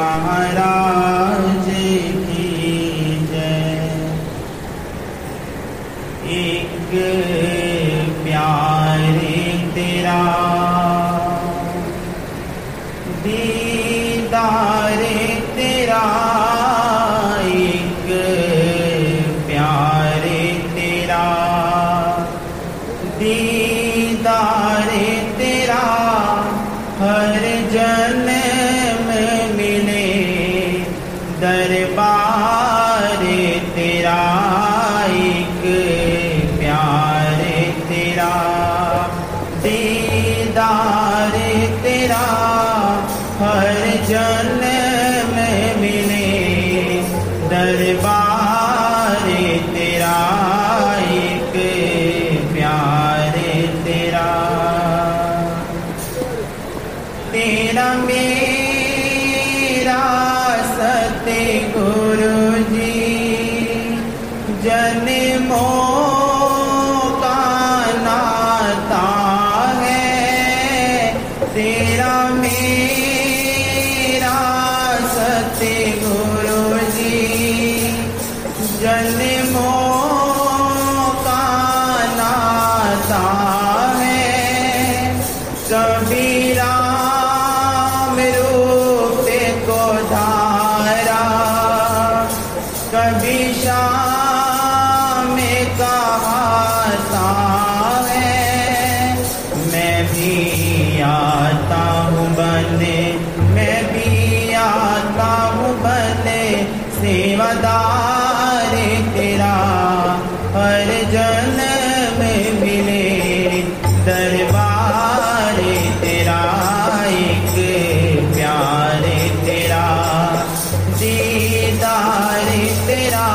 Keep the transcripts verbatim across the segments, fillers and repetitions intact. महाराज की जय। एक प्यारे तेरा दीदार तेरा, एक प्यारे तेरा दीदार तेरा हर जन्म मिले दरबार तेरा, एक प्यारे तेरा दीदार तेरा हर जन्म मिले दरबार तेरा, एक प्यारे तेरा। तेरा मेरा सतगुरु जी जन्मों का नाता है, तेरा मेरा गुरु जी जन्मों का नाता है। कभी राम रूप को धारा, कभी श्याम कहाता है। मैं भी आता हूँ बने, मैं भी आता हूँ बने सेवादार तेरा, हर जन्म मिले दरबार तेरा, एक प्यारे तेरा दीदार तेरा,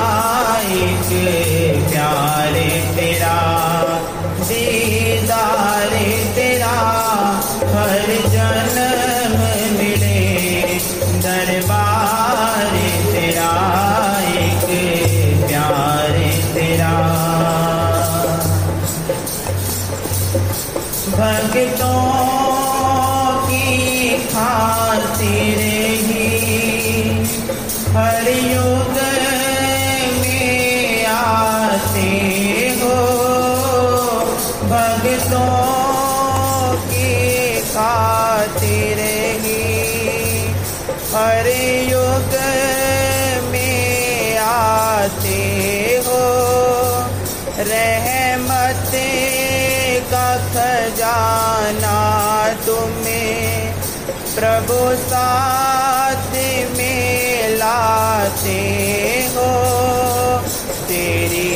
एक प्यारे तेरा दीदार तेरा हर जन्म मिले दरबार तेरा, एक प्यारे तेरा। भक्तों की खातिर ही हर युग में आते हो, भक्तों की खातिर हर युग में आते हो। रहमत का खजाना तुम्हें प्रभु साथ में लाते हो, तेरी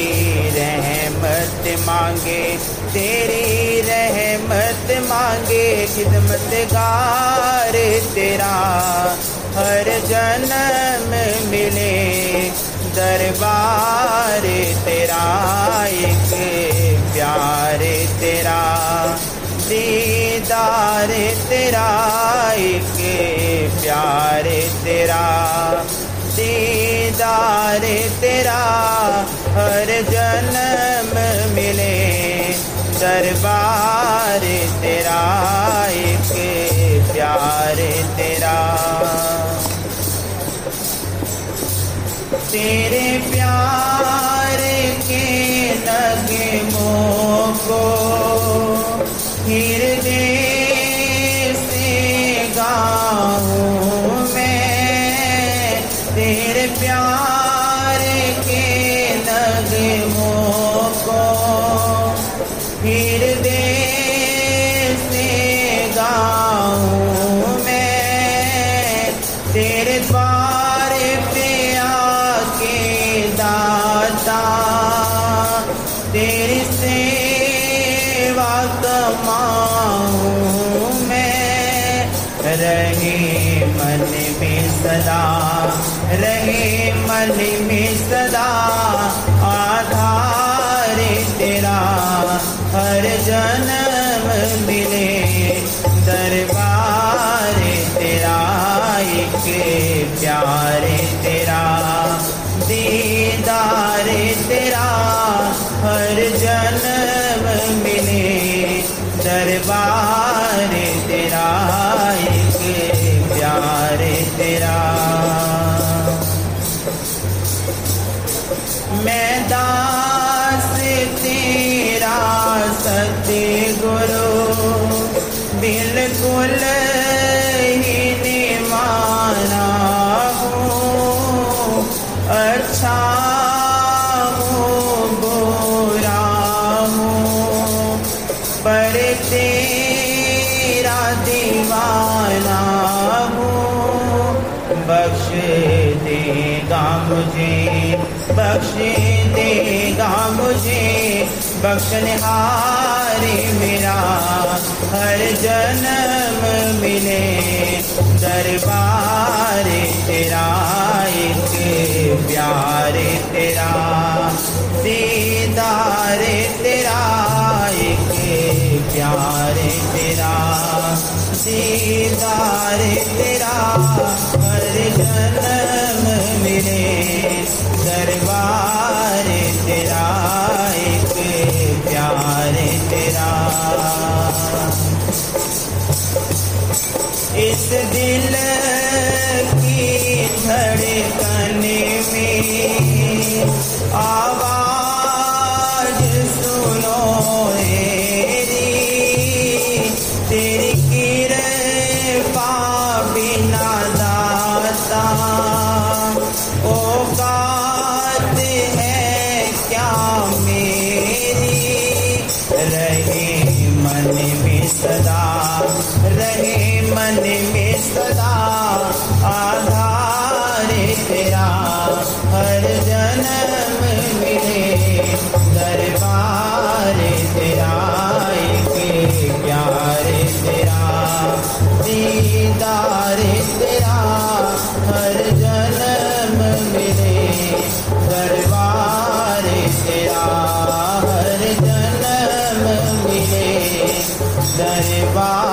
रहमत मांगे, तेरी रहमत मांगे खिदमतगार तेरा, हर जन्म मिले दरबार तेरा, एक प्यारे तेरा दीदार तेरा, एक प्यारे तेरा दीदार तेरा हर जन्म मिले दरबार तेरा, एक प्यारे तेरा। तेरे प्यार के नगमों को हृदय से गाऊं मैं, तेरे प्यार के नगमों को हृदय से गाऊं मैं। तेरे द्वार पे आके दाता तेरी सेवा कमाऊं मैं, रहे मन में सदा, रहे मन में सदा आधार तेरा, हर जन्म मिले दरबार तेरा, एक प्यारे तेरा दीदार तेरा हर जन्म मिले दरबार तेरा, एक प्यारे तेरा। मैदान से तेरा सतगुरु बिल्कुल ही निवाना हूँ। अच्छा हूँ बुरा हूँ पर तेरा दीवाना हूँ। बख्श देगा मुझे, बख्श देगा मुझे बख्शनिहार मेरा। हर जन्म मिले दरबार तेरा, एक प्यार तेरा दीदार तेरा, एक प्यार तेरा दीदार तेरा। हर जन्म मिले दरबार तेरा, एक प्यार तेरा। इस दिल की धड़कन में आवाज सुनो मेरी, तेरी कृपा बिना दाता औकात है क्या मेरी। रहे मन में सदा, रहे मन में सदा आधार तेरा। हर जन्म मिले दरबार तेरा, एक प्यार तेरा दीदार तेरा। हर जन्म मिले दरबार तेरा, हर जन्म मिले दरबार।